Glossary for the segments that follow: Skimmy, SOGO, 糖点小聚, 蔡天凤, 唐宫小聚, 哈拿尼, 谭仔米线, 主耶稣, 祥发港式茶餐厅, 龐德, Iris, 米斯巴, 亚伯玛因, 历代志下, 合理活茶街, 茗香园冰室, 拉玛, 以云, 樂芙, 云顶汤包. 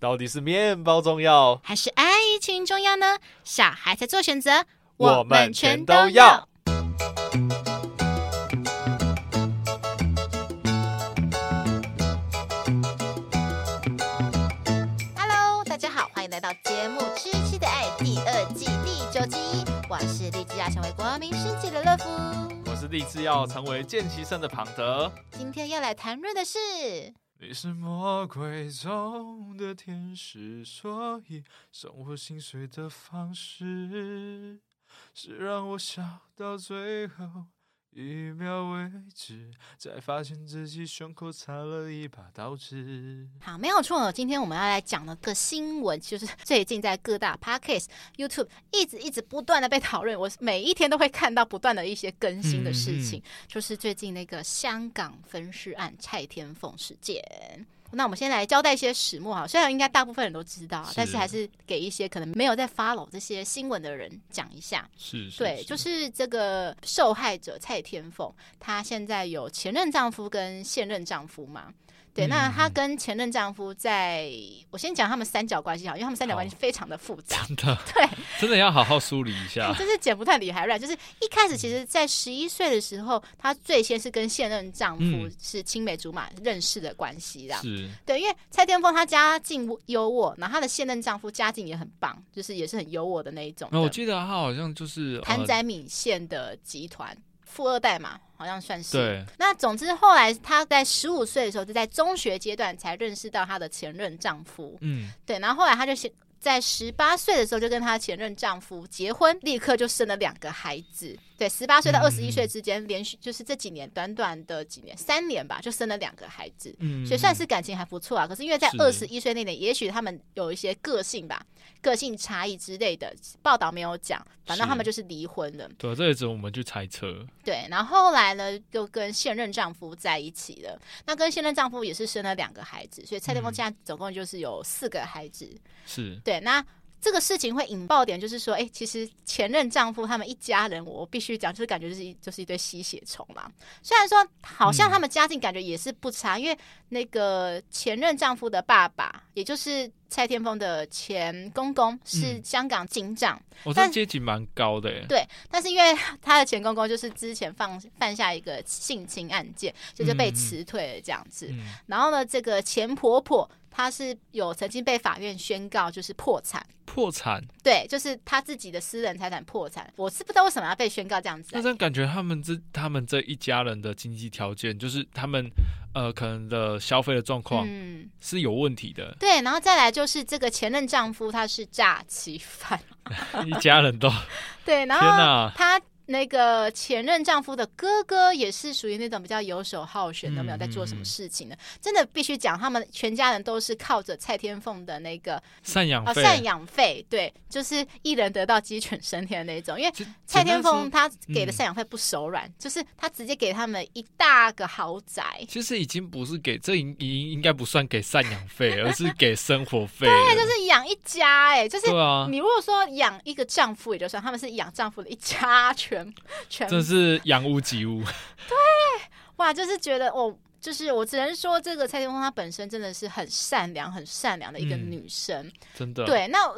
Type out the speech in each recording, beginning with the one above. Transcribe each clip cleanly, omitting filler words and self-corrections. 到底是面包重要，还是爱情重要呢？小孩才做选择，我们全都要。Hello， 大家好，欢迎来到节目《吃吃的爱》第2季第9集。我是立志要成为国民师姐的乐福，我是立志要成为见习生的庞德。今天要来谈论的是。你是魔鬼中的天使，所以送我心碎的方式是让我笑到最后一秒为止，才发现自己胸口插了一把刀子。好，没有错，今天我们要来讲的个新闻，就是最近在各大 podcast、YouTube 一直不断的被讨论，我每一天都会看到不断的一些更新的事情，就是最近那个香港分尸案蔡天凤事件。那我们先来交代一些始末，虽然应该大部分人都知道，但是还是给一些可能没有在 follow 这些新闻的人讲一下。是，对，就是这个受害者蔡天凤，她现在有前任丈夫跟现任丈夫嘛？对，那她跟前任丈夫在，我先讲他们三角关系好，因为他们三角关系非常的复杂，真的，对，真的要好好梳理一下。真是剪不太理还乱，就是一开始其实在11岁的时候，她最先是跟现任丈夫是青梅竹马认识的关系啦。是，对，因为蔡天凤她家境优渥，然后她的现任丈夫家境也很棒，就是也是很优渥的那一种的。我记得她好像就是谭仔米线的集团富二代嘛，好像算是。对。那总之后来她在15岁的时候，就在中学阶段才认识到她的前任丈夫。嗯，对。然后后来她就在18岁的时候就跟她前任丈夫结婚，立刻就生了2个孩子。对，18岁到21岁之间，连续就是这几年短的几年，3年吧，就生了2个孩子。嗯，所以算是感情还不错啊。可是因为在21岁那年，也许他们有一些个性吧，个性差异之类的，报道没有讲，反正他们就是离婚了。对，这也只有我们去猜测。对，然后后来呢，就跟现任丈夫在一起了。那跟现任丈夫也是生了2个孩子，所以蔡天凤现在总共就是有4个孩子。是，对，那。这个事情会引爆点就是说，哎，其实前任丈夫他们一家人，我必须讲，就是感觉就是一对吸血虫嘛。虽然说好像他们家境感觉也是不差，因为那个前任丈夫的爸爸，也就是蔡天凤的前公公，是香港警长，这阶级蛮高的耶。对，但是因为他的前公公就是之前犯下一个性侵案件，所以就被辞退了这样子。然后呢，这个前婆婆。她是有曾经被法院宣告就是破产，对，就是她自己的私人财产破产。我是不知道为什么要被宣告这样子。那这样感觉他们这一家人的经济条件，就是他们可能的消费的状况是有问题的。对，然后再来就是这个前任丈夫他是诈欺犯，一家人都对，然后他。那个前任丈夫的哥哥也是属于那种比较游手好闲，都没有在做什么事情的。真的必须讲，他们全家人都是靠着蔡天凤的那个赡养费，对，就是一人得到鸡犬升天的那种。因为蔡天凤她给的赡养费不手软，就是她直接给他们1大个豪宅。其实已经不是给，这应该不算给赡养费，而是给生活费。对，就是养一家哎，就是你如果说养一个丈夫也就算，他们是养丈夫的一家全。真是养屋及乌对，哇，就是觉得就是我只能说，这个蔡天凤她本身真的是很善良的一个女生，真的。对，那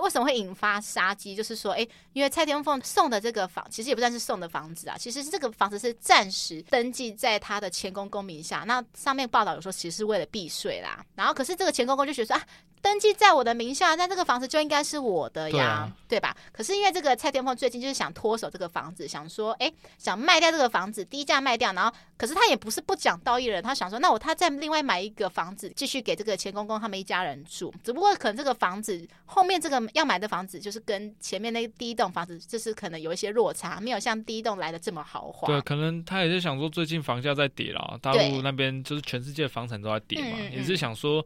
为什么会引发杀机？就是说，因为蔡天凤送的这个房，其实也不算是送的房子啊，其实这个房子是暂时登记在她的前公公名下。那上面报道有说，其实是为了避税啦。然后，可是这个前公公就觉得说啊，登记在我的名下，那这个房子就应该是我的呀，对吧？可是因为这个蔡天凤最近就是想脱手这个房子，想说，想卖掉这个房子，低价卖掉。然后，可是他也不是不讲道义。他想说，那他再另外买一个房子，继续给这个前公公他们一家人住。只不过可能这个房子后面这个要买的房子，就是跟前面那第一栋房子，就是可能有一些落差，没有像第一栋来的这么豪华。对，可能他也是想说，最近房价在跌了，大陆那边就是全世界的房产都在跌嘛，也是想说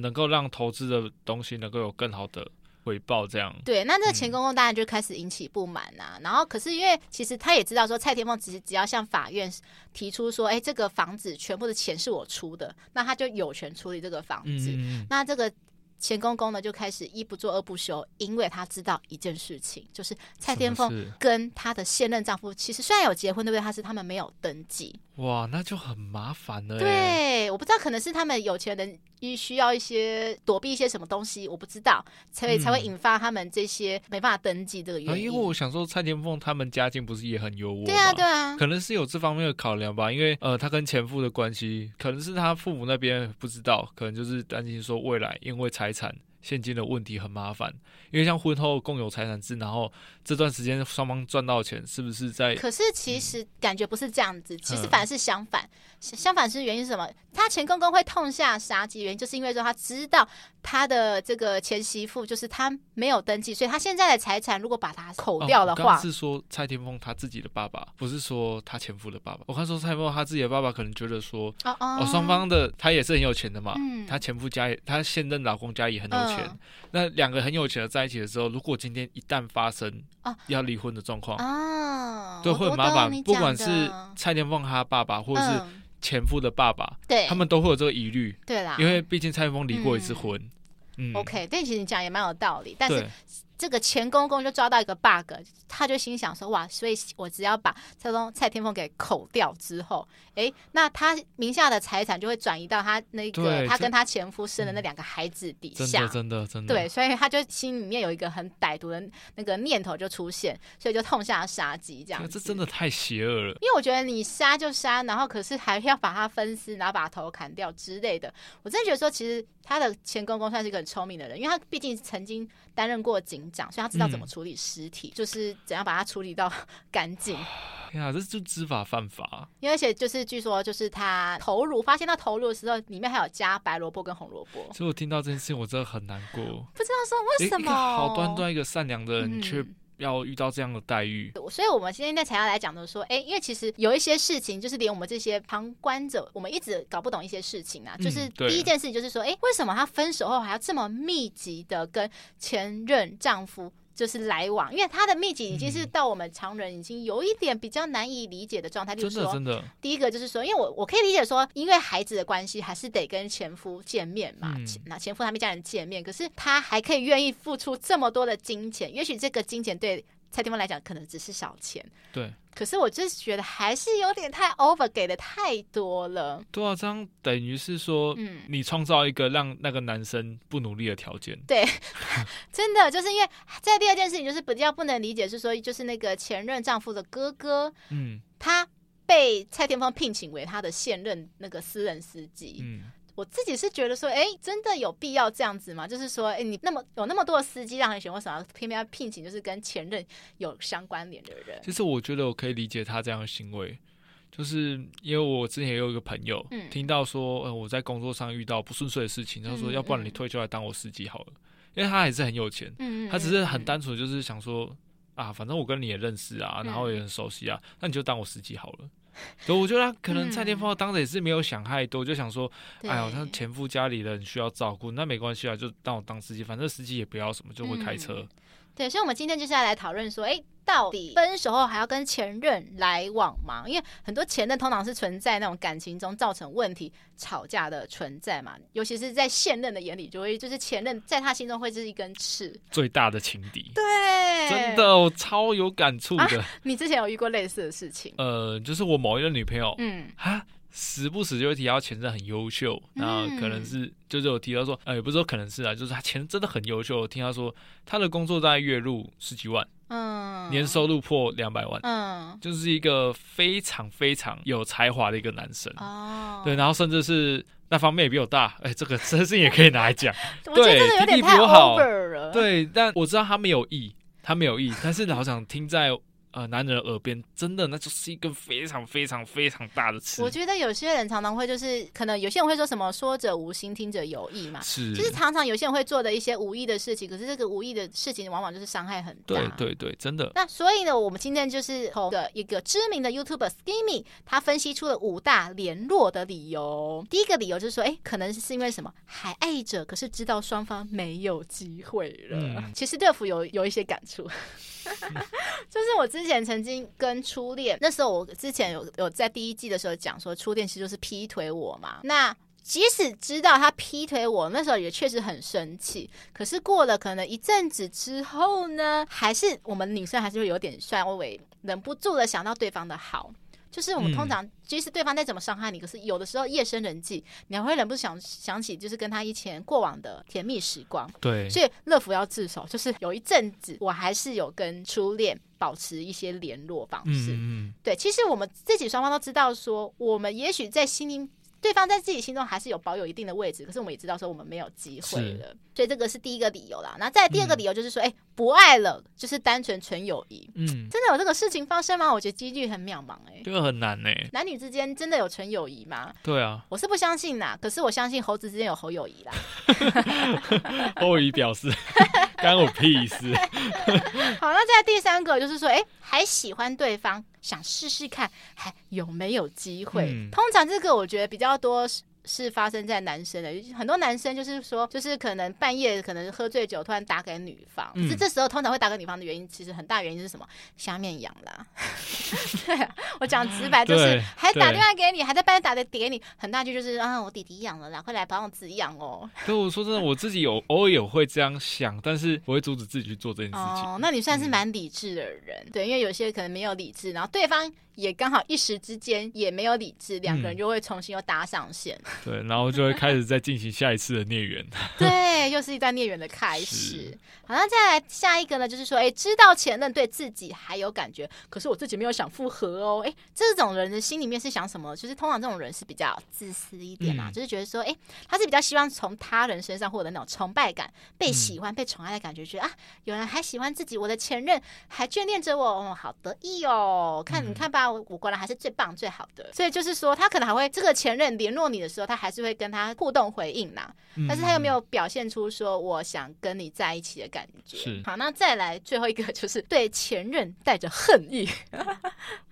能够让投资的东西能够有更好的。回报这样，对，那这个前公公当然就开始引起不满啊。然后，可是因为其实他也知道说，蔡天凤其实只要向法院提出说，这个房子全部的钱是我出的，那他就有权处理这个房子。那这个钱公公呢就开始一不做二不休，因为他知道一件事情，就是蔡天凤跟他的现任丈夫其实虽然有结婚，对不对？但是他们没有登记。哇，那就很麻烦了耶。对，我不知道，可能是他们有钱人需要一些躲避一些什么东西，我不知道，才会引发他们这些没办法登记这个原因。因为我想说，蔡天凤他们家境不是也很优渥吗？对啊，对啊，可能是有这方面的考量吧。因为他跟前夫的关系，可能是他父母那边不知道，可能就是担心说未来因为财产。现金的问题很麻烦，因为像婚后共有财产制，然后这段时间双方赚到钱是不是在？可是其实感觉不是这样子，其实反而是相反。相反是原因是什么？他前公公会痛下杀机，原因就是因为说他知道他的这个前媳妇就是他没有登记，所以他现在的财产如果把它扣掉的话，我刚刚是说蔡天凤他自己的爸爸，不是说他前夫的爸爸。我刚说蔡天凤他自己的爸爸可能觉得说，双方的他也是很有钱的嘛，他前夫家也，他现任老公家也很有钱。那两个很有钱的在一起的时候，如果今天一旦发生要离婚的状况，对，会很麻烦。不管是蔡天凤他爸爸，或者是前夫的爸爸，他们都会有这个疑虑。对啦，因为毕竟蔡天凤离过一次婚。OK， 但其实你讲也蛮有道理，但是这个前公公就抓到一个 bug， 他就心想说哇，所以我只要把蔡天凤给口掉之后，那他名下的财产就会转移到他那个他跟他前夫生的那两个孩子底下，真的，对，所以他就心里面有一个很歹毒的那个念头就出现，所以就痛下杀机这样子。这真的太邪恶了，因为我觉得你杀就杀，然后可是还要把他分尸，然后把头砍掉之类的。我真的觉得说，其实他的前公公算是一个很聪明的人，因为他毕竟曾经担任过警长，所以他知道怎么处理尸体，就是怎样把它处理到干净。天啊，这是知法犯法。因为而且就是据说，就是他头颅发现到头颅的时候，里面还有加白萝卜跟红萝卜。所以我听到这件事情，我真的很难过。不知道说为什么，好端端一个善良的人却。要遇到这样的待遇，所以我们现在才要来讲的说，因为其实有一些事情，就是连我们这些旁观者，我们一直搞不懂一些事情啊。就是第一件事情就是说，为什么他分手后还要这么密集的跟前任丈夫就是来往？因为他的密集已经是到我们常人已经有一点比较难以理解的状态。就是说，真的，第一个就是说，因为我可以理解说，因为孩子的关系还是得跟前夫见面嘛，前夫他们家人见面，可是他还可以愿意付出这么多的金钱，也许这个金钱对蔡天凤来讲可能只是小钱，对。可是我就是觉得还是有点太 over， 给的太多了。对啊，这样等于是说，你创造一个让那个男生不努力的条件。对，真的就是因为在第二件事情就是比较不能理解，是说就是那个前任丈夫的哥哥，他被蔡天凤聘请为他的现任那个私人司机。我自己是觉得说，真的有必要这样子吗？就是说，你有那么多的司机让你选，为什么偏偏要聘请就是跟前任有相关联的人？其实我觉得我可以理解他这样的行为，就是因为我之前也有一个朋友，听到说，我在工作上遇到不顺遂的事情，他说，要不然你退休来当我司机好了，因为他还是很有钱，他只是很单纯就是想说，反正我跟你也认识啊，然后也很熟悉啊，那你就当我司机好了。所以我觉得他可能蔡天凤当时也是没有想太多，就想说，哎呦，他前夫家里人需要照顾，那没关系啊，就当我当司机，反正司机也不要什么，就会开车。对，所以我们今天就是要来讨论说，到底分手后还要跟前任来往吗？因为很多前任通常是存在那种感情中造成问题、吵架的存在嘛，尤其是在现任的眼里，就是前任在他心中会是一根刺，最大的情敌。对，真的，我超有感触的。你之前有遇过类似的事情？就是我某一个女朋友，时不时就会提到前任很优秀，那可能是就是有提到说，也不是说可能是啊，就是他前任真的很优秀。我听他说，他的工作大概月入10几万，年收入破200万，就是一个非常非常有才华的一个男生。对，然后甚至是那方面也比我大，这个事情也可以拿来讲。我觉得真的有点太 over 了。对，但我知道他没有意，但是好想听在。男人耳边真的那就是一个非常非常非常大的刺。我觉得有些人常常会就是可能有些人会说什么说者无心听者有意嘛，就是常常有些人会做的一些无意的事情，可是这个无意的事情往往就是伤害很大。对，真的。那所以呢，我们今天就是从一个知名的 YouTuber Skimmy 他分析出了5大联络的理由。第一个理由就是说，可能是因为什么还爱着，可是知道双方没有机会了。其实乐福有一些感触。就是我之前曾经跟初恋，那时候我之前有在第1季的时候讲说，初恋其实就是劈腿我嘛。那即使知道他劈腿我，那时候也确实很生气。可是过了可能一阵子之后呢，还是我们女生还是会有点酸味，忍不住的想到对方的好。就是我们通常，即使对方再怎么伤害你，可是有的时候夜深人静，你还会忍不住想起，就是跟他以前过往的甜蜜时光。对，所以乐福要自首，就是有一阵子我还是有跟初恋保持一些联络方式。对，其实我们自己双方都知道说，我们也许在心里，对方在自己心中还是有保有一定的位置，可是我们也知道说我们没有机会了，所以这个是第一个理由啦。然后再来第二个理由就是说，不爱了，就是单纯纯友谊。真的有这个事情发生吗？我觉得几率很渺茫这个很难男女之间真的有纯友谊吗？对啊，我是不相信啦，可是我相信猴子之间有猴友谊啦。猴友谊表示干我屁事。好，那再来第三个就是说，还喜欢对方，想试试看还有没有机会。通常这个我觉得比较多是发生在男生的，很多男生就是说，就是可能半夜可能喝醉酒突然打给女方，可是这时候通常会打给女方的原因，其实很大原因是什么？下面痒啦。对啊，我讲直白就是还打电话给你，还在半夜打的给你，很大句就是我弟弟痒了啦，快来帮我止痒哦。对，我说真的，我自己有偶尔也会这样想，但是我会阻止自己去做这件事情。那你算是蛮理智的人，对，因为有些可能没有理智，然后对方也刚好一时之间也没有理智，两个人就会重新又搭上线。对，然后就会开始再进行下一次的孽缘。对，又是一段孽缘的开始。好，那再来下一个呢，就是说，知道前任对自己还有感觉，可是我自己没有想复合哦。这种人的心里面是想什么？就是通常这种人是比较自私一点嘛，就是觉得说，他是比较希望从他人身上获得那种崇拜感、被喜欢、被宠爱的感觉，觉得啊，有人还喜欢自己，我的前任还眷恋着我，好得意哦！看，你看吧。我果然还是最棒最好的。所以就是说他可能还会，这个前任联络你的时候他还是会跟他互动回应啦，但是他又没有表现出说我想跟你在一起的感觉。好，那再来最后一个就是对前任带着恨意。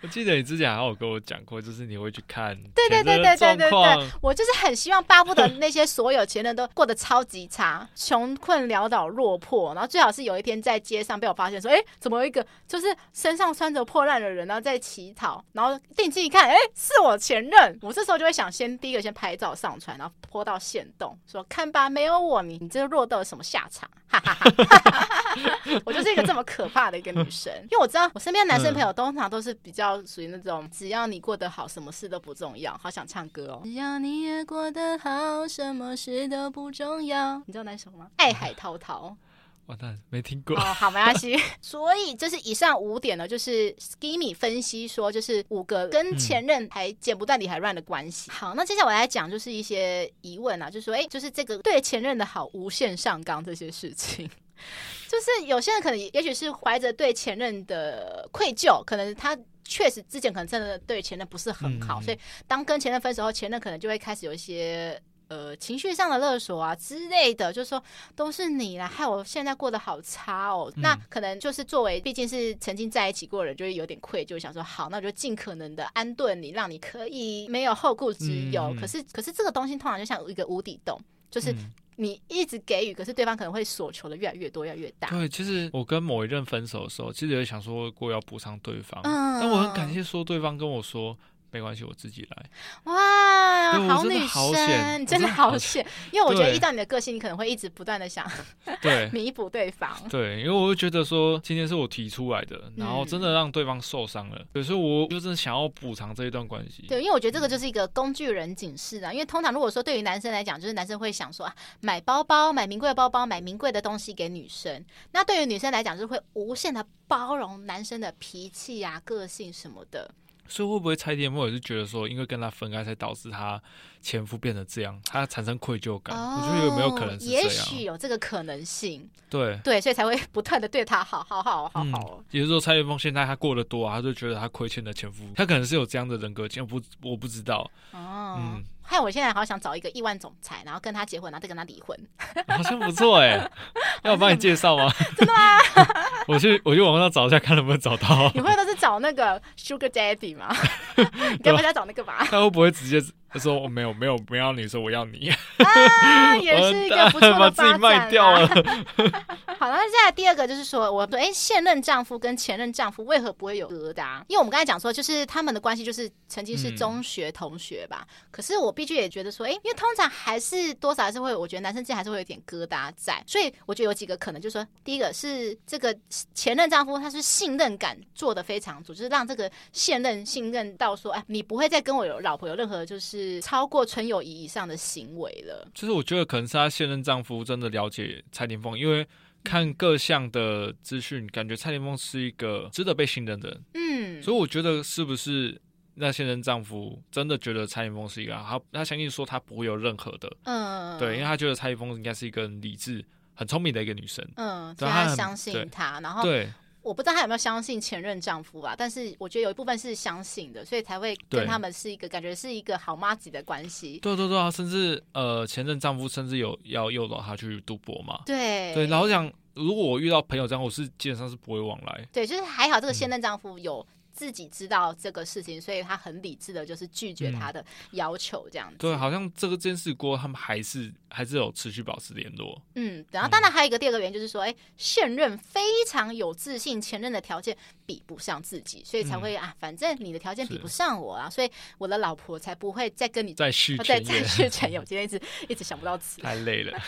我记得你之前还有跟我讲过，就是你会去看前任的状况。我就是很希望巴不得那些所有前任都过得超级差，穷困潦倒落魄，然后最好是有一天在街上被我发现说，怎么有一个就是身上穿着破烂的人然后在乞讨，然后定睛一看，是我前任。我这时候就会想，第一个拍照上传，然后po到限动说，看吧，没有我你这落到什么下场。哈哈哈哈。我就是一个这么可怕的一个女生。因为我知道我身边的男生朋友通常都是比较属于那种，只要你过得好什么事都不重要。好想唱歌哦，只要你也过得好什么事都不重要，你知道哪首吗？爱海滔滔。完蛋，没听过。好，没关系。所以就是以上5点呢，就是 Skimmy 分析说，就是5个跟前任还剪不断理还乱的关系。好，那接下来我来讲就是一些疑问啊，就是说，就是这个对前任的好无限上纲这些事情。就是有些人可能也许是怀着对前任的愧疚，可能他确实之前可能真的对前任不是很好，所以当跟前任分手后，前任可能就会开始有一些情绪上的勒索啊之类的，就是说都是你啦，害我现在过得好差哦。那可能就是作为毕竟是曾经在一起过的人，就会有点愧疚，就想说好，那我就尽可能的安顿你，让你可以没有后顾之忧。可是这个东西通常就像一个无底洞，就是你一直给予，可是对方可能会所求的越来越多，越来越大。对，其实我跟某一任分手的时候，其实有想说过要补偿对方，但我很感谢说对方跟我说，没关系，我自己来。哇，好女生，真的好险！因为我觉得依照你的个性，你可能会一直不断的想弥补对方。对，因为我就觉得说，今天是我提出来的，然后真的让对方受伤了，所以我就真的想要补偿这一段关系。对，因为我觉得这个就是一个工具人警示啊。因为通常如果说对于男生来讲，就是男生会想说啊，买包包，买名贵的包包，买名贵的东西给女生。那对于女生来讲，就是会无限的包容男生的脾气啊、个性什么的。所以会不会差一点，我也是觉得说，因为跟他分开才导致他前夫变成这样，他产生愧疚感。我觉得有没有可能是这样？也许有这个可能性。对，所以才会不断的对他好。也就是说，蔡元峰现在他过得多啊，他就觉得他亏欠了前夫，他可能是有这样的人格，我不知道。害我现在好想找一个亿万总裁，然后跟他结婚，然后再跟他离婚。好像不错要我帮你介绍吗？真的吗？我去网上找一下，看能不能找到。你会都是找那个 Sugar Daddy 吗？你该不会要找那个吧？他会不会直接说我没有不要你，说我要你？也是一个不错的发展，把自己卖掉了。好，那接下来第二个就是说，我说现任丈夫跟前任丈夫为何不会有疙瘩？因为我们刚才讲说，就是他们的关系就是曾经是中学同学吧。可是我必须也觉得说，因为通常还是多少还是会，我觉得男生之间还是会有点疙瘩在。所以我觉得有几个可能，就是说，第一个是这个前任丈夫他是信任感做得非常足，就是让这个现任信任到说，哎，你不会再跟我有老婆有任何就是超过纯友谊以上的行为了。就是我觉得可能是他现任丈夫真的了解蔡廷凤，因为看各项的资讯，感觉蔡廷凤是一个值得被信任的人。嗯，所以我觉得是不是那现任丈夫真的觉得蔡廷凤是一个，他相信说他不会有任何的，嗯，对，因为他觉得蔡廷凤应该是一个很理智、很聪明的一个女生，嗯，所以他相信他，然后对。我不知道他有没有相信前任丈夫啊，但是我觉得有一部分是相信的，所以才会跟他们是一个感觉是一个好妈子的关系。对对对啊，甚至前任丈夫甚至有要诱导他去赌博嘛。对对，然后想如果我遇到朋友这样，我是基本上是不会往来。对，就是还好这个现任丈夫有自己知道这个事情，所以他很理智的，就是拒绝他的要求这样子。对，好像这件事过后，他们还是有持续保持联络。嗯，然后当然还有一个第二个原因就是说，现任非常有自信，前任的条件比不上自己，所以才会反正你的条件比不上我啊，所以我的老婆才不会再跟你再续前缘。我今天一直想不到词，太累了。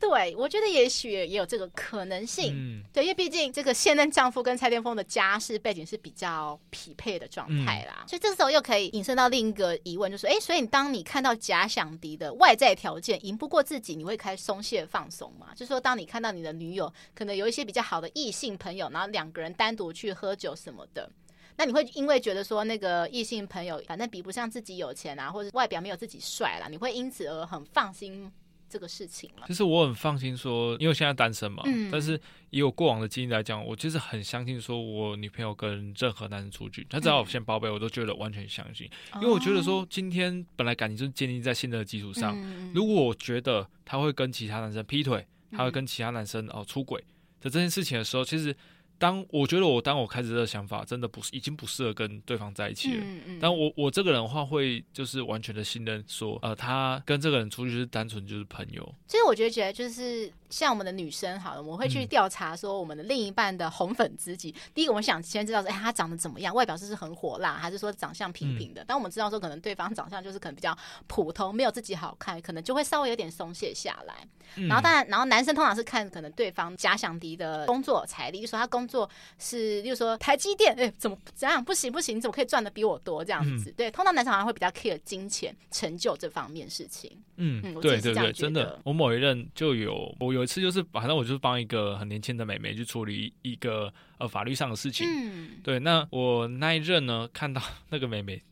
对，我觉得也许也有这个可能性。嗯，对，因为毕竟这个现任丈夫跟蔡天凤的家世背景是比较匹配的状态啦，所以这时候又可以引申到另一个疑问，就是所以当你看到假想敌的外在条件赢不过自己，你会开始松懈放松吗？就是说当你看到你的女友可能有一些比较好的异性朋友，然后两个人单独去喝酒什么的，那你会因为觉得说那个异性朋友反正比不上自己有钱啊，或者外表没有自己帅啦，你会因此而很放心这个事情吗？就是我很放心说，因为我现在单身嘛，但是以我过往的经历来讲，我就是很相信说我女朋友跟任何男人出去，她只要我先报备，我都觉得完全相信，因为我觉得说今天本来感情就是建立在信任的基础上，如果我觉得她会跟其他男生劈腿，她会跟其他男生出轨的这件事情的时候，其实当我觉得当我开始这个想法真的已经不适合跟对方在一起了，但我这个人的话会就是完全的信任说他跟这个人出去就是单纯就是朋友。所以我觉得就是像我们的女生好了，我们会去调查说我们的另一半的红粉知己，第一个我们想先知道说他长得怎么样，外表是很火辣还是说长相平平的，当我们知道说可能对方长相就是可能比较普通，没有自己好看，可能就会稍微有点松懈下来。然后男生通常是看可能对方假想敌的工作财力，就说他工作是例如说台积电，怎么这样不行，你怎么可以赚的比我多这样子。对，通常男生好像会比较 care 金钱成就这方面事情。我自己是这样觉得。对，真的，我某一任就有有一次就是反正我就是帮一个很年轻的妹妹去处理一个法律上的事情。对，那我那一任呢，看到那个妹妹，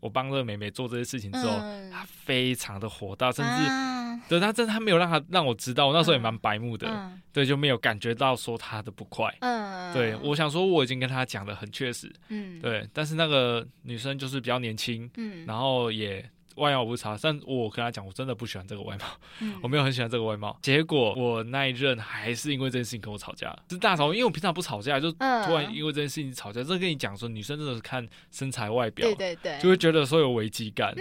我帮这个妹妹做这些事情之后，她非常的火大，甚至对她真的她没有让我知道，我那时候也蛮白目的，对，就没有感觉到说她的不快。对，我想说我已经跟她讲的很确实，对，但是那个女生就是比较年轻，然后也。外貌不差，但我跟他讲我真的不喜欢这个外貌，我没有很喜欢这个外貌。结果我那一任还是因为这件事情跟我吵架，是大吵，因为我平常不吵架，就突然因为这件事情吵架。这跟你讲说女生真的是看身材外表，对对对，就会觉得说有危机感。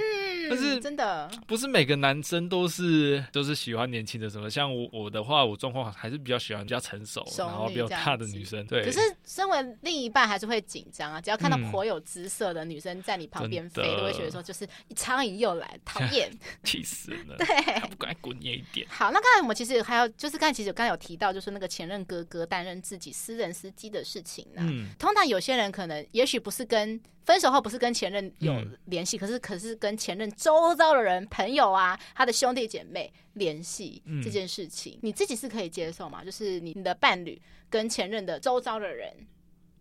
但是真的不是每个男生都是喜欢年轻的什么，像我的话，我状况还是比较喜欢比较成熟，然后比较大的女生。对，可是身为另一半还是会紧张啊，只要看到颇有姿色的女生在你旁边飞，都会觉得说就是苍蝇又来，讨厌，气死了！对，还不赶快滚远一点。好，那刚才我们其实还有就是刚才有提到，就是那个前任哥哥担任自己私人司机的事情呢。通常有些人可能也许不是跟分手后不是跟前任有联系，可是跟前任周遭的人、朋友啊、他的兄弟姐妹联系这件事情，你自己是可以接受吗？就是你的伴侣跟前任的周遭的人。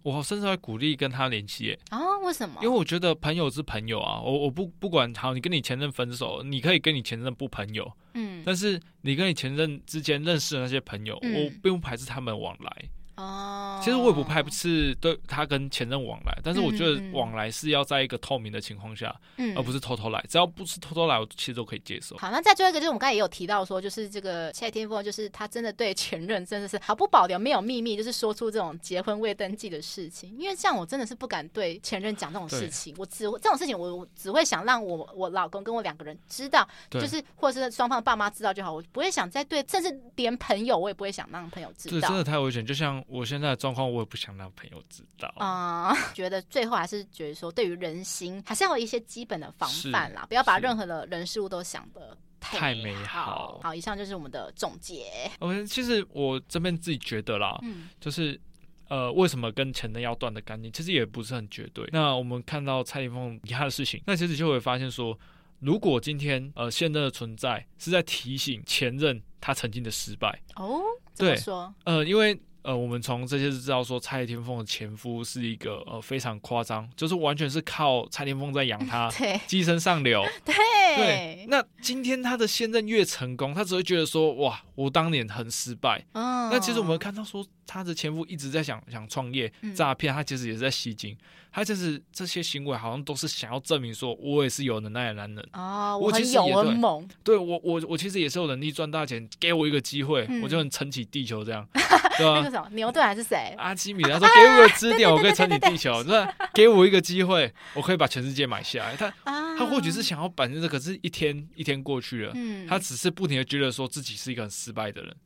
我甚至会鼓励跟他联系为什么？因为我觉得朋友是朋友啊，我不管好，你跟你前任分手，你可以跟你前任不朋友，但是你跟你前任之间认识的那些朋友，我并不排斥他们往来。其实我也不排斥对他跟前任往来，但是我觉得往来是要在一个透明的情况下，而不是偷偷来。只要不是偷偷来，我其实都可以接受。好，那再最后一个就是我们刚才也有提到说，就是这个谢霆锋，就是他真的对前任真的是毫不保留，没有秘密，就是说出这种结婚未登记的事情。因为像我真的是不敢对前任讲这种事情，我只这种事情我只会想让我老公跟我两个人知道，就是或者是双方爸妈知道就好，我不会想再对，甚至连朋友我也不会想让朋友知道。对，真的太危险。就像我现在的状况，我也不想让朋友知道啊。觉得最后还是觉得说，对于人心还是要有一些基本的防范啦，不要把任何的人事物都想的太美好。好，以上就是我们的总结。其实我这边自己觉得啦，就是为什么跟前任要断的干净，其实也不是很绝对。那我们看到蔡霆锋其他的事情，那其实就会发现说，如果今天现任的存在是在提醒前任他曾经的失败哦，怎么说？因为我们从这些知道说，蔡天凤的前夫是一个非常夸张，就是完全是靠蔡天凤在养他，寄生上流。对，那今天他的现任越成功，他只会觉得说，哇，我当年很失败。嗯，那其实我们看到说，他的前夫一直在想创业诈骗，他其实也是在吸金，他就是这些行为好像都是想要证明说，我也是有能耐的男人啊，我很有很猛，对我其实也是有能力赚大钱，给我一个机会，我就能撑起地球这样。对啊，那个什么牛顿还是谁？阿基米德说：“给我个支点，我可以撑起地球。”那给我一个机会，我可以把全世界买下来。他或许是想要摆正这个，可是一天一天过去了，他只是不停的觉得说自己是一个很失败的人，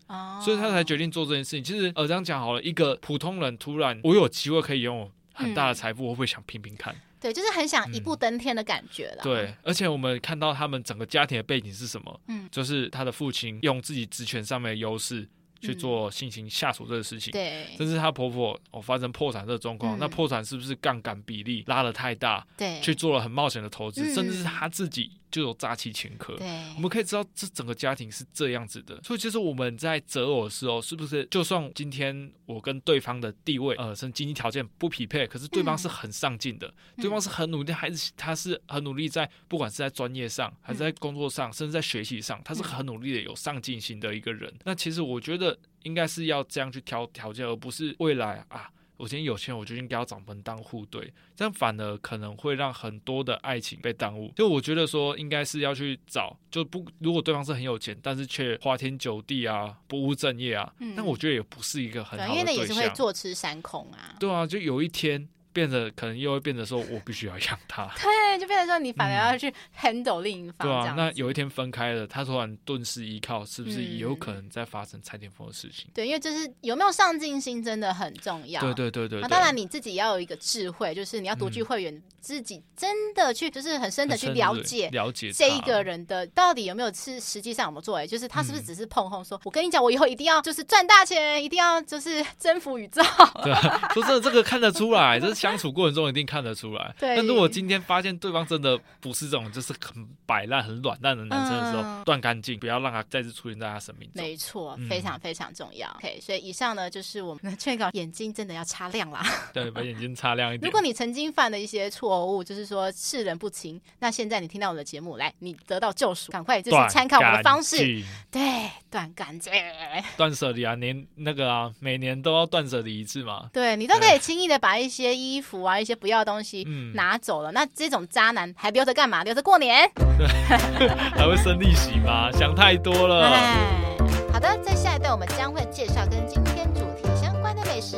所以他才决定做这件事情。其实这样讲好了，一个普通人突然我有机会可以拥有很大的财富，我会不会想拼拼看？对，就是很想一步登天的感觉啦。对，而且我们看到他们整个家庭的背景是什么？就是他的父亲用自己职权上面的优势去做性侵下属这个事情，对，甚至她婆婆发生破产这个状况，那破产是不是杠杆比例拉得太大？对，去做了很冒险的投资，甚至是她自己就有诈欺前科。对，我们可以知道这整个家庭是这样子的。所以其实我们在择偶的时候，是不是就算今天我跟对方的地位、甚至经济条件不匹配，可是对方是很上进的，对方是很努力，还是他是很努力在不管是在专业上，还是在工作上，甚至在学习上，他是很努力的、有上进心的一个人。那其实我觉得应该是要这样去挑条件，而不是未来啊，我今天有钱，我就应该要找门当户对，这样反而可能会让很多的爱情被耽误。就我觉得说，应该是要去找，就不如果对方是很有钱，但是却花天酒地啊，不务正业啊，那我觉得也不是一个很好的对象。因为那也是会坐吃山空啊。对啊，就有一天变得可能又会变得说，我必须要养他。对，就变得说你反而要去 handle 另一方。对啊，那有一天分开了，他突然顿时依靠，是不是也有可能在发生蔡天凤的事情？对，因为就是有没有上进心真的很重要。对。那当然你自己要有一个智慧，就是你要独具慧眼，自己真的去就是很深的去了解这一个人的到底有没有是实际上有没有作为，就是他是不是只是碰碰说，我跟你讲，我以后一定要就是赚大钱，一定要就是征服宇宙。对啊，说真的，这个看得出来，这是相处过程中一定看得出来。但如果今天发现对方真的不是这种就是很摆烂很软烂的男生的时候，断干净，不要让他再次出现在他生命中。没错，非常非常重要。OK， 所以以上呢就是我们的劝告，眼睛真的要擦亮啦。对，把眼睛擦亮一点。如果你曾经犯了一些错误，就是说世人不清，那现在你听到我的节目，来，你得到救赎，赶快就是参考我们的方式，对，断干净，断舍离啊，年那个啊，每年都要断舍离一次嘛。对，你都可以轻易的把一些衣服啊，一些不要的东西拿走了，那这种渣男还留着干嘛？留着过年，对，还会生利息吗？想太多了。好的，在下一段我们将会介绍跟今天主题相关的美食。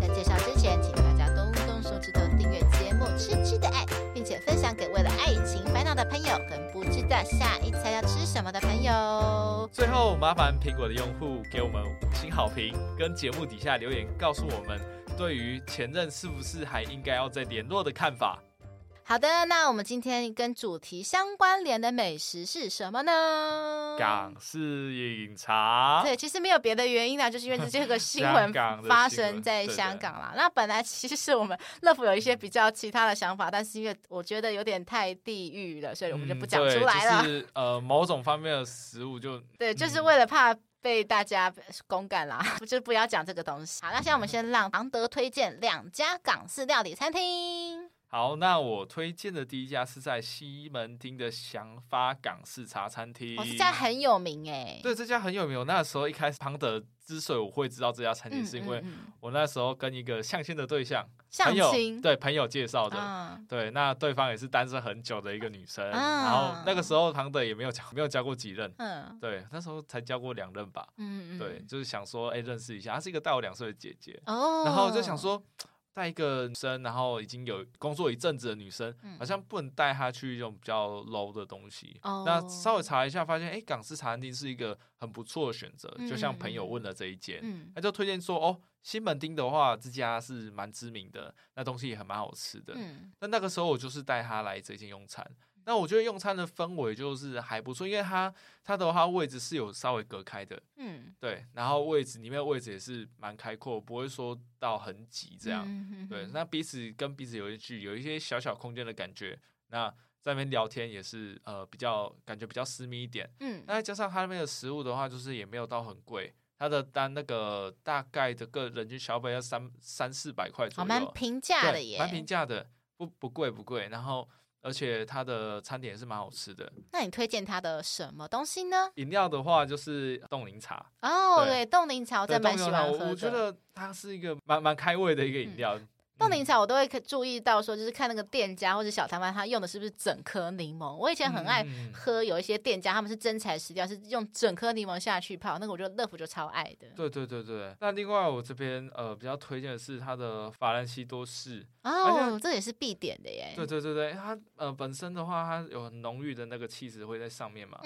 在介绍之前，请大家动动手指头订阅节目《吃吃的爱》，并且分享给为了爱情烦恼的朋友，跟不知道下一餐要吃什么的朋友。最后，麻烦苹果的用户给我们5星好评，跟节目底下留言告诉我们对于前任是不是还应该要再联络的看法。好的，那我们今天跟主题相关联的美食是什么呢？港式饮茶。对，其实没有别的原因啦，就是因为这个新闻发生在香港啦。那本来其实我们乐福有一些比较其他的想法，但是因为我觉得有点太地狱了，所以我们就不讲出来了。就是某种方面的食物就对，就是为了怕被大家公干啦，就不要讲这个东西。好，那现在我们先让庞德推荐2家港式料理餐厅。好，那我推荐的第一家是在西门町的祥发港式茶餐厅。这家很有名耶。对，这家很有名。我那时候一开始庞德之所以我会知道这家餐厅，是因为我那时候跟一个相亲的对象，相亲，对，朋友介绍的，对，那对方也是单身很久的一个女生，然后那个时候唐德也没有交过几任，对，那时候才交过2任吧，对，就是想说，哎，认识一下，她是一个大我2岁的姐姐，然后就想说。带一个女生，然后已经有工作一阵子的女生，好像不能带她去一种比较 low 的东西。那稍微查一下，发现港式茶餐厅是一个很不错的选择。就像朋友问了这一间，他就推荐说，西门町的话，这家是蛮知名的，那东西也很蛮好吃的。那个时候我就是带她来这间用餐。那我觉得用餐的氛围就是还不错，因为它的话位置是有稍微隔开的，对，然后位置里面的位置也是蛮开阔，不会说到很挤这样，对，那彼此跟彼此有一距离，有一些小小空间的感觉，那在那边聊天也是比较感觉比较私密一点，那再加上它那边的食物的话，就是也没有到很贵。它的单那个大概的个人均消费要300-400块左右，蛮平价的耶，蛮平价的，不贵，然后。而且它的餐点也是蛮好吃的。那你推荐它的什么东西呢？饮料的话就是冻柠茶。对，冻柠茶我真蛮喜欢喝的。我觉得它是一个蛮开胃的一个饮料。冻柠茶我都会注意到说，就是看那个店家或者小摊贩他用的是不是整颗柠檬。我以前很爱喝有一些店家他们是真材实料，是用整颗柠檬下去泡，那个我觉得乐福就超爱的。对。那另外我这边比较推荐的是它的法兰西多士。这也是必点的耶。对，它本身的话，它有很浓郁的那个起司会在上面嘛，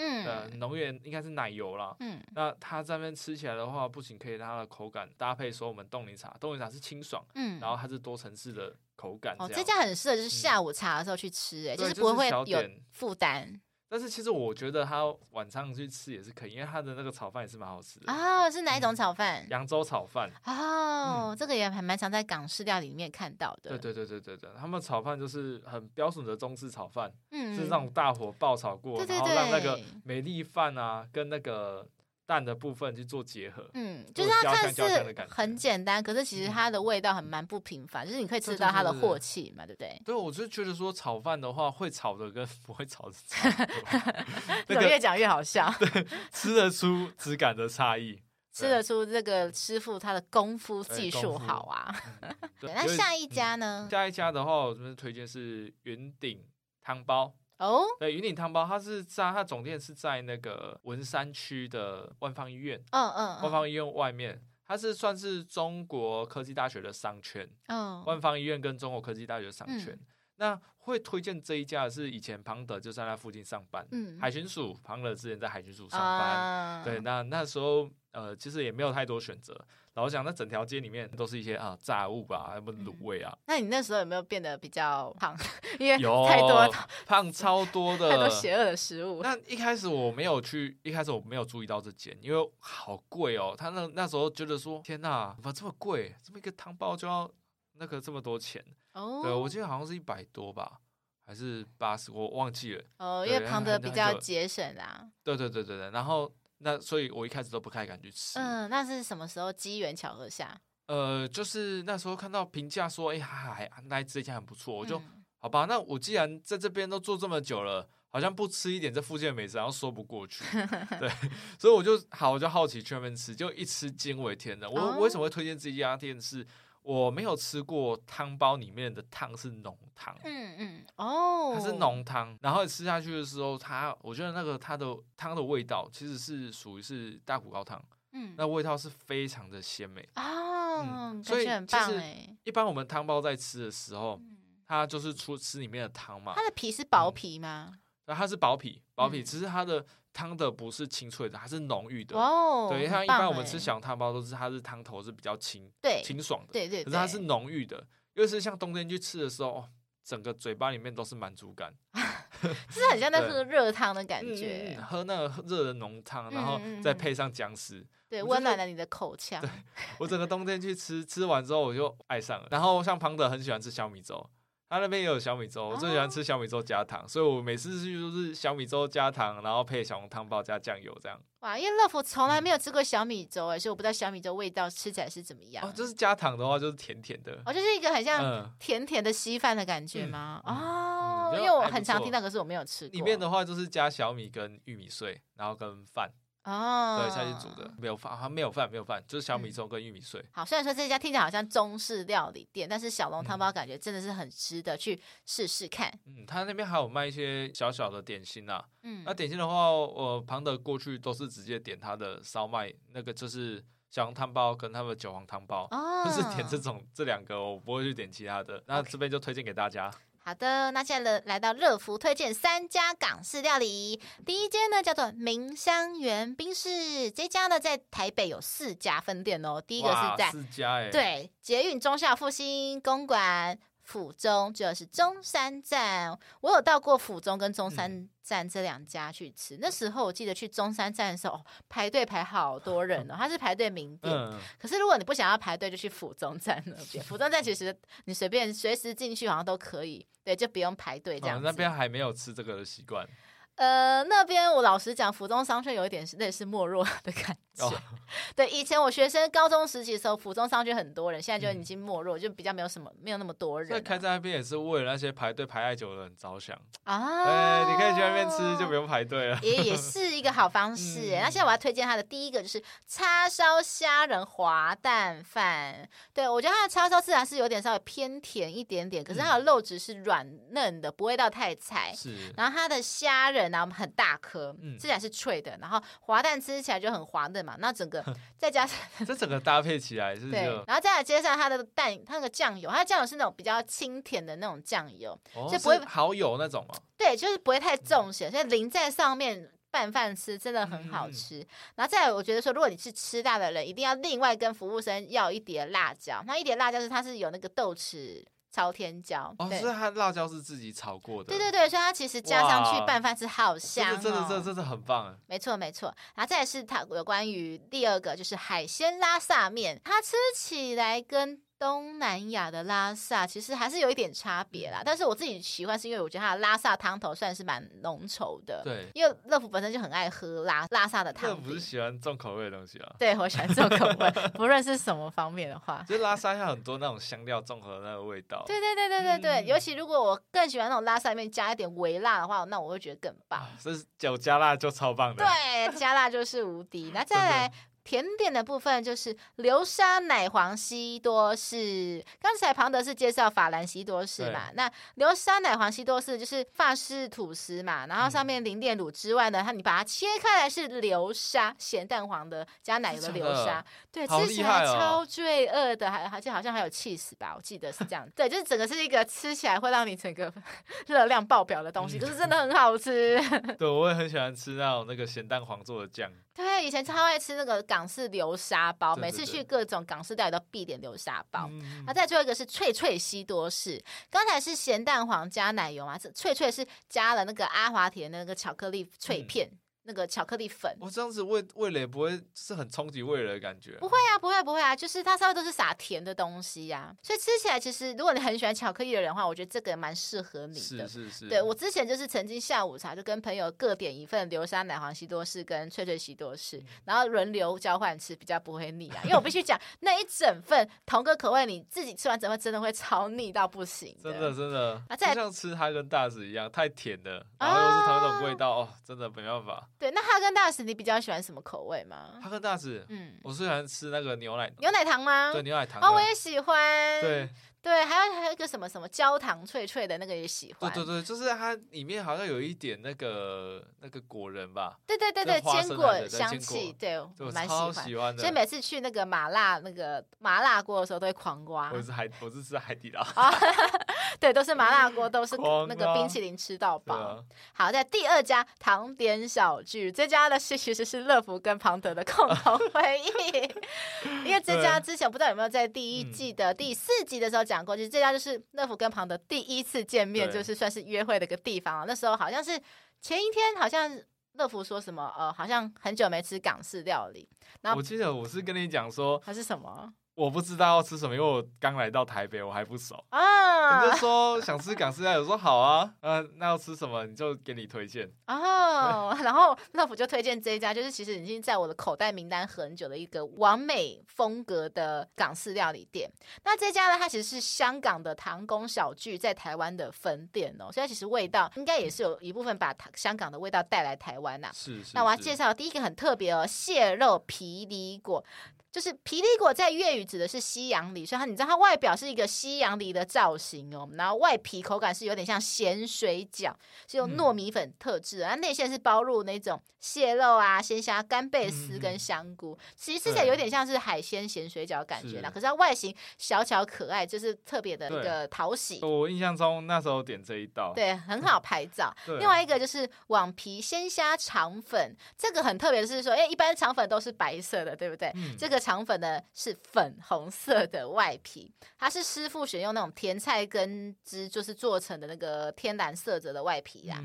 浓郁应该是奶油啦。那它在那边吃起来的话，不仅可以让它的口感搭配说我们冻柠茶，冻柠茶是清爽，然后它是多层次的口感这家很适合就是下午茶的时候去吃耶，就是不会有负担。但是其实我觉得他晚上去吃也是可以，因为他的那个炒饭也是蛮好吃的。是哪一种炒饭？扬州炒饭。这个也还蛮常在港式料理里面看到的。对，他们炒饭就是很标准的中式炒饭，是那种大火爆炒过，对，然后让那个美丽饭啊跟那个蛋的部分去做结合，就是它看似很简单，可是其实它的味道很蛮不平凡，就是你可以吃到它的镬气嘛，对不对？对，我就觉得说炒饭的话，会炒的跟不会炒的差不多，越讲越好笑，对，吃得出质感的差异。吃得出这个师傅他的功夫技术好啊。那下一家呢？下一家的话，我这边推荐是云顶汤包。对，云顶汤包，它总店是在那个文山区的万方医院，万方医院外面，它是算是中国科技大学的商圈，万方医院跟中国科技大学的商圈。那会推荐这一家的是以前庞德就在那附近上班，海巡署，庞德之前在海巡署上班，对，那时候其实也没有太多选择。老实讲，那整条街里面都是一些炸物吧，什么卤味啊。那你那时候有没有变得比较胖？因为太多胖，超多的，太多邪恶的食物。那一开始我没有注意到这间，因为好贵哦。他那时候觉得说，天哪，怎么这么贵？这么一个汤包就要那个这么多钱？对，我记得好像是100多吧。还是80，我忘记了。因为庞德比较节省啦。对，然后。那所以我一开始都不太敢去吃。那是什么时候机缘巧合下？就是那时候看到评价说，那这家很不错，我就好吧。那我既然在这边都做这么久了，好像不吃一点这附近的美食，然后说不过去。对，所以我就好奇去那边吃，就一吃惊为天人。我为什么会推荐这家店是？我没有吃过汤包里面的汤是浓汤，它是浓汤，然后吃下去的时候，我觉得那个它的汤的味道其实是属于是大骨高汤，那味道是非常的鲜美所以其实一般我们汤包在吃的时候，它就是吃里面的汤嘛，它的皮是薄皮吗？它是薄皮，只是它的汤的不是清脆的，它是浓郁的。对，像一般我们吃小汤包都是它是汤头是比较清爽的，对，可是它是浓郁的，尤其是像冬天去吃的时候，整个嘴巴里面都是满足感，就是很像在喝热汤的感觉，喝那个热的浓汤，然后再配上姜丝，对，温暖了你的口腔。对，我整个冬天去吃，吃完之后我就爱上了。然后像庞德很喜欢吃小米粥。他那边也有小米粥，我最喜欢吃小米粥加糖，所以我每次去都是小米粥加糖，然后配小红汤包加酱油这样。哇，因为乐福从来没有吃过小米粥所以我不知道小米粥味道吃起来是怎么样。就是加糖的话就是甜甜的，就是一个很像甜甜的稀饭的感觉吗？因为我很常听到，可是我没有吃过。里面的话就是加小米跟玉米碎，然后跟饭。哦，对，下去煮的，没有饭，啊，没有饭，就是小米粥跟玉米碎。好，虽然说这家听起来好像中式料理店，但是小笼汤包感觉真的是很值得去试试看。嗯，他那边还有卖一些小小的点心啊。嗯，那点心的话，我庞德过去都是直接点他的烧麦，那个就是小笼汤包跟他们的韭黄汤包，哦，就是点这两个，我不会去点其他的。那这边就推荐给大家。好的，那现在来到热芙推荐3家港式料理。第一间呢叫做茗香园冰室，这家呢在台北有4家分店哦。第一个是在4家耶，对，捷运忠孝复兴、公馆、府中，就是中山站。我有到过府中跟中山站这2家去吃，那时候我记得去中山站的时候，哦，排队排好多人哦，它是排队名店，可是如果你不想要排队就去府中站那边，府中站其实你随便随时进去好像都可以，对，就不用排队这样子，那边还没有吃这个的习惯。那边我老实讲，府中商圈有一点类似没落的感觉。Oh. 对，以前我学生高中时期的时候，府中商圈很多人，现在就已经没落，就比较没有那么多人，啊。所以开在那边也是为了那些排队排太久的人着想啊。你可以去那边吃，就不用排队了，也是一个好方式。那现在我要推荐它的第一个就是叉烧虾仁滑蛋饭。对，我觉得它的叉烧虽然是有点稍微偏甜一点点，可是它的肉质是软嫩的，不会到太柴。是，然后它的虾仁。然后很大颗，吃起来是脆的，然后滑蛋吃起来就很滑嫩嘛。那整个再加上这整个搭配起来是对，然后再来接上它的蛋，它的酱油，它的酱油是那种比较清甜的那种酱油，哦，所以不会蚝油那种吗？对，就是不会太重咸，所以淋在上面拌饭吃真的很好吃。然后再来我觉得说，如果你是吃辣的人，一定要另外跟服务生要一碟辣椒。那一碟辣椒是它是有那个豆豉。朝天椒哦，所以它辣椒是自己炒过的，对对对，所以它其实加上去拌饭是好香，哦，真的很棒，没错没错。然后再来是它有关于第二个就是海鲜拉萨面，它吃起来跟东南亚的拉萨其实还是有一点差别啦，但是我自己喜欢是因为我觉得它的拉萨汤头算是蛮浓稠的，对，因为乐芙本身就很爱喝拉萨的汤底，乐芙是喜欢重口味的东西啊，对，我喜欢重口味不论是什么方面的话，就是拉萨有很多那种香料综合的那个味道对对对对对对，尤其如果我更喜欢那种拉萨里面加一点微辣的话，那我会觉得更棒，这有加辣就超棒的，对，加辣就是无敌。那再来甜点的部分就是流沙奶黄西多士，刚才庞德是介绍法兰西多士嘛，那流沙奶黄西多士就是法式吐司嘛，然后上面淋炼乳之外呢，你把它切开来是流沙，咸蛋黄的加奶油的流沙，对，吃起来超罪恶的，而且好像还有 cheese 吧，我记得是这样对，就是整个是一个吃起来会让你整个热量爆表的东西，就是真的很好吃对，我也很喜欢吃那个咸蛋黄做的酱，对，以前超爱吃那个港式流沙包，对对对，每次去各种港式料理都必点流沙包。那再最后一个是脆脆西多士，刚才是咸蛋黄加奶油嘛，脆脆是加了那个阿华田的那个巧克力脆片。那个巧克力粉，我这样子味蕾也不会是很冲击味蕾的感觉，不会啊，不会啊，就是它稍微都是撒甜的东西啊，所以吃起来其实如果你很喜欢巧克力的人的话，我觉得这个蛮适合你的，是，对，我之前就是曾经下午茶就跟朋友各点一份流沙奶黄西多士跟脆脆西多士，然后轮流交换吃，比较不会腻啊，因为我必须讲那一整份同个口味，你自己吃完整份真的会超腻到不行的，真的，就像吃哈根达斯一样，太甜了，然后又是同一种味道，哦，真的没办法。对，那哈根达斯你比较喜欢什么口味吗？哈根达斯，我最喜欢吃那个牛奶糖吗？对，牛奶糖。哦，我也喜欢。对，还有一个什么焦糖脆脆的那个也喜欢。对，就是它里面好像有一点那个果仁吧。对，坚果香气，对，我蛮喜欢的。所以每次去那个麻辣锅的时候都会狂刮。我是吃海底捞。对，都是麻辣锅，都是那个冰淇淋吃到饱。好，在第2家糖点小聚，这家的其实是乐芙跟庞德的共同回忆，因为这家之前不知道有没有在第1季的第4集的时候讲过，其实这家就是乐芙跟庞德第1次见面，就是算是约会的一个地方，那时候好像是前一天，好像乐芙说什么好像很久没吃港式料理，然后我记得我是跟你讲说它是什么我不知道要吃什么，因为我刚来到台北，我还不熟啊。你就说想吃港式料理，我说好啊，那要吃什么你就给你推荐哦。然后那我就推荐这一家，就是其实已经在我的口袋名单很久的一个完美风格的港式料理店。那这家呢，它其实是香港的唐宫小聚在台湾的分店哦，所以它其实味道应该也是有一部分把香港的味道带来台湾啊。是。那我要介绍第一个很特别哦，蟹肉皮梨果。就是皮梨果在粤语指的是西洋梨，所以你知道它外表是一个西洋梨的造型哦，然后外皮口感是有点像咸水饺，是用糯米粉特制的，它内馅是包入那种蟹肉啊、鲜虾、干贝丝跟香菇，其实吃起来有点像是海鲜咸水饺的感觉啦。可是它外形小巧可爱，就是特别的一个讨喜。我印象中那时候点这一道，对，很好拍照。另外一个就是网皮鲜虾肠粉，这个很特别的是说，因为一般肠粉都是白色的，对不对？这个肠粉呢是粉红色的外皮，它是师傅选用那种甜菜根汁就是做成的那个天然色泽的外皮啦。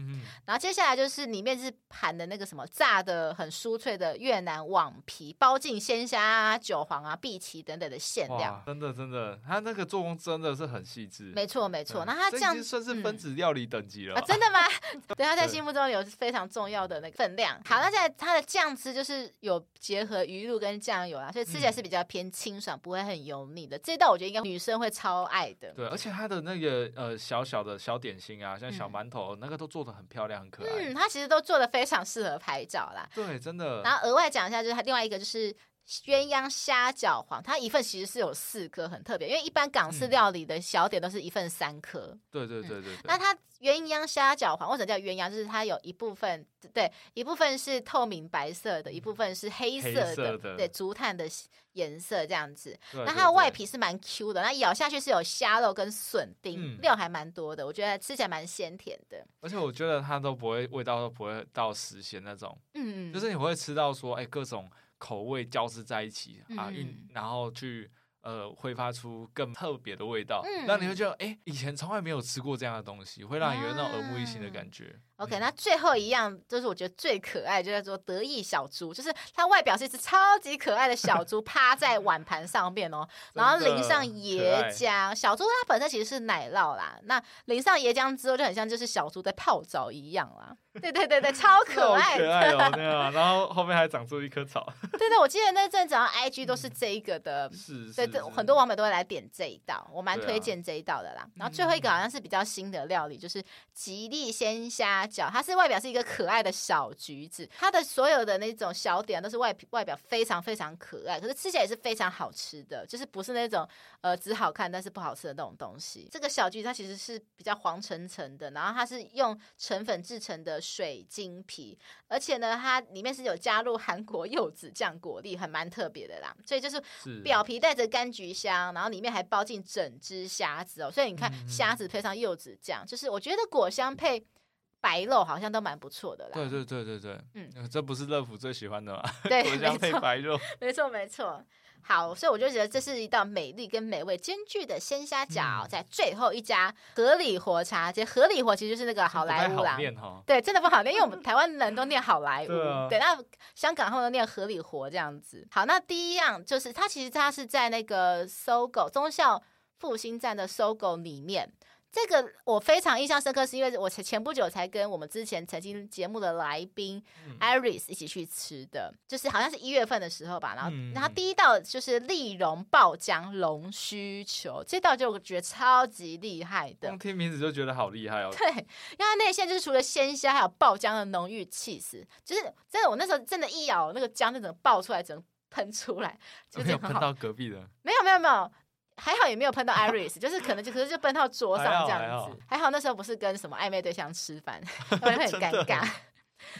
然后接下来就是里面是含的那个什么炸的很酥脆的越南网皮，包进鲜虾啊、韭黄啊、荸荠等等的馅料。真的它那个做工真的是很细致，没错。那它这样这已经算是分子料理等级了。真的吗？对，它在心目中有非常重要的那个分量。好，那现在它的酱汁就是有结合鱼露跟酱油啦，所以吃起来是比较偏清爽，不会很油腻的。这道我觉得应该女生会超爱的。对，而且它的那个小小的小点心啊，像小馒头那个都做得很漂亮，很可爱。它其实都做得非常适合拍照啦。对，真的。然后额外讲一下，就是它另外一个就是鸳鸯虾饺皇，它一份其实是有4颗，很特别，因为一般港式料理的小点都是一份3颗。对。那它鸳鸯虾饺皇为什么叫鸳鸯？就是它有一部分对，一部分是透明白色的，一部分是黑色的，对，竹炭的颜色这样子。那它的外皮是蛮 Q 的，那咬下去是有虾肉跟笋丁，料还蛮多的，我觉得吃起来蛮鲜甜的。而且我觉得它都不会味道都不会到食咸那种，就是你会吃到说，各种口味交织在一起啊，然后去挥发出更特别的味道，让你会觉得以前从来没有吃过这样的东西，会让你有那种耳目一新的感觉。OK， 那最后一样就是我觉得最可爱，就叫做得意小猪，就是它外表是一只超级可爱的小猪趴在碗盘上面哦，然后淋上椰浆。小猪它本身其实是奶酪啦，那淋上椰浆之后就很像就是小猪在泡澡一样啦。对，超可爱的，好可爱哦，对啊。然后后面还长出一棵草。对，我记得那阵子好像 IG 都是这一个的，是，很多网美都会来点这一道，我蛮推荐这一道的啦。然后最后一个好像是比较新的料理，就是吉利鲜虾。它是外表是一个可爱的小橘子，它的所有的那种小点都是外表非常非常可爱，可是吃起来也是非常好吃的，就是不是那种只好看但是不好吃的那种东西。这个小橘子它其实是比较黄橙橙的，然后它是用橙粉制成的水晶皮，而且呢它里面是有加入韩国柚子酱果粒，还蛮特别的啦。所以就是表皮带着柑橘香，然后里面还包进整只虾子哦，所以你看虾子配上柚子酱，就是我觉得果香配白肉好像都蛮不错的啦。对，这不是乐福最喜欢的吗？对，果香配白肉，没错。好，所以我就觉得这是一道美丽跟美味兼具的鲜虾饺。在最后一家合理活茶街，合理活其实就是那个好莱坞啦，对，真的不好念，因为我们台湾人都念好莱坞，对，那香港他们都念合理活这样子。好，那第一样就是它其实它是在那个SOGO忠孝复兴站的SOGO里面。这个我非常印象深刻，是因为我前不久才跟我们之前曾经节目的来宾 Iris 一起去吃的，就是好像是1月份的时候吧。然后第一道就是丽蓉爆浆龙须球，这道就我觉得超级厉害的，光听名字就觉得好厉害哦。对，因为它内馅就是除了鲜虾还有爆浆的浓郁起司，就是真的我那时候真的一咬那个浆就整个爆出来，整个喷出来，就没有喷到隔壁的，没有，还好也没有碰到 Iris， 就是可能可是就奔到桌上这样子。还好那时候不是跟什么暧昧对象吃饭，不然会很尴尬。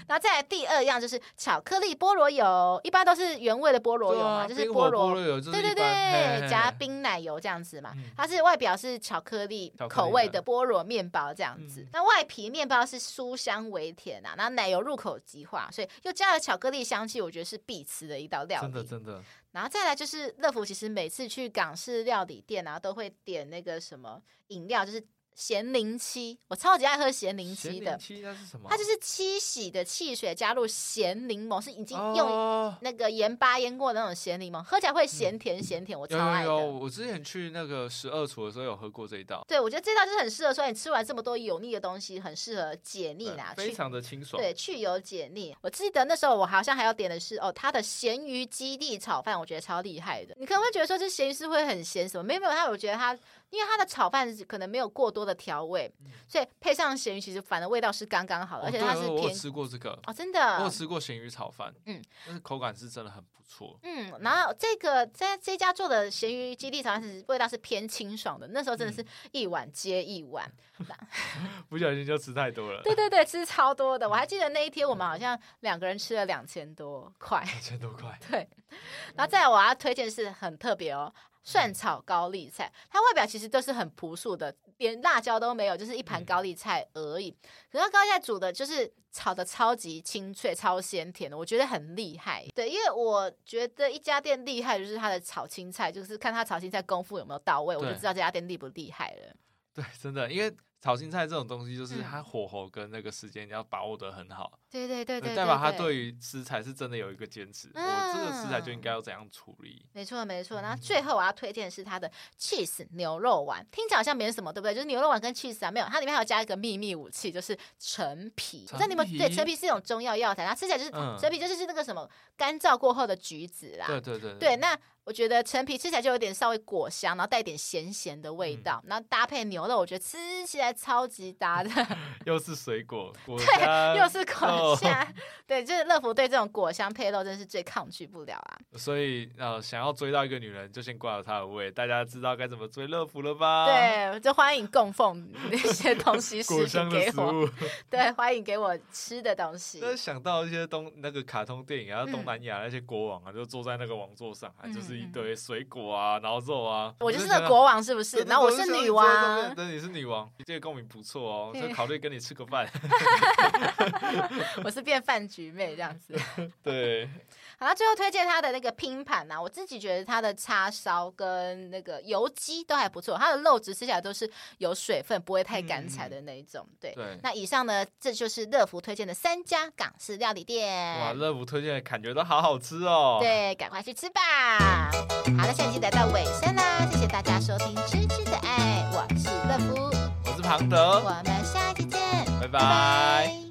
然后再来第二样就是巧克力菠萝油，一般都是原味的菠萝油嘛，就是菠萝油，对，夹冰奶油这样子嘛。它是外表是巧克力口味的菠萝面包这样子，那外皮面包是酥香微甜啊，然后奶油入口即化，所以又加了巧克力香气，我觉得是必吃的一道料理，真的。然后再来就是乐福，其实每次去港式料理店啊，都会点那个什么饮料，就是咸柠七，我超级爱喝咸柠七的。咸柠七那是什么？它就是七喜的汽水加入咸柠檬，是已经用那个盐巴腌过的那种咸柠檬，喝起来会咸甜咸甜，我超爱的。有，我之前去那个12厨的时候有喝过这一道。对，我觉得这道就是很适合说你吃完这么多油腻的东西，很适合解腻啦，非常的清爽。对，去油解腻。我记得那时候我好像还要点的是它的咸鱼基地炒饭，我觉得超厉害的。你可能会觉得说这咸鱼是会很咸什么？没有没有，我觉得它因为它的炒饭可能没有过多的调味，所以配上咸鱼其实反而味道是刚刚好的，而且它是我有吃过这个真的，我有吃过咸鱼炒饭，但是口感是真的很不错，然后这家做的咸鱼基地炒饭味道是偏清爽的，那时候真的是一碗接一碗，不小心就吃太多了，对对对，吃超多的，我还记得那一天我们好像2个人吃了2000多块，2000多块，对，然后再来我要推荐是很特别蒜炒高丽菜，它外表其实都是很朴素的，连辣椒都没有，就是一盘高丽菜而已，可是高丽菜煮的就是炒的超级清脆超鲜甜的，我觉得很厉害。对，因为我觉得一家店厉害就是它的炒青菜，就是看它炒青菜功夫有没有到位，我就知道这家店厉不厉害了。对，真的，因为炒青菜这种东西就是它火候跟那个时间你要把握得很好，对对对 对, 对，代表它对于食材是真的有一个坚持，我这个食材就应该要怎样处理，没错没错。然后最后我要推荐的是它的 cheese 牛肉丸，听起来好像没什么对不对，就是牛肉丸跟 cheese 没有，它里面还有加一个秘密武器，就是陈皮，那你们对陈皮是一种中药药材，它吃起来就是陈皮就是那个什么干燥过后的橘子啦，对对对 对, 对，那我觉得陈皮吃起来就有点稍微果香，然后带点咸咸的味道，然后搭配牛肉，我觉得吃起来超级搭的，又是水果果香，对，又是果香，对，就是乐福对这种果香配肉真是最抗拒不了啊。所以想要追到一个女人，就先挂了她的位，大家知道该怎么追乐福了吧？对，就欢迎供奉那些东西食品给我，对，欢迎给我吃的东西。但是想到一些那个卡通电影啊，东南亚那些国王啊，就坐在那个王座上，就是一堆水果啊，然后肉啊，我就是那个国王是不是？然后我是女王，对，你是女王，你这个共鸣不错哦，就考虑跟你吃个饭。我是变饭局妹这样子。对。好了，最后推荐他的那个拼盘啊，我自己觉得他的叉烧跟那个油鸡都还不错，他的肉质吃起来都是有水分，不会太干柴的那一种。对。那以上呢，这就是乐福推荐的3家港式料理店。哇，乐福推荐的感觉都好好吃哦。对，赶快去吃吧。好了，现在已经来到尾声啦，谢谢大家收听《吃吃的爱》，我是乐福，我是庞德，我们下期见，拜拜。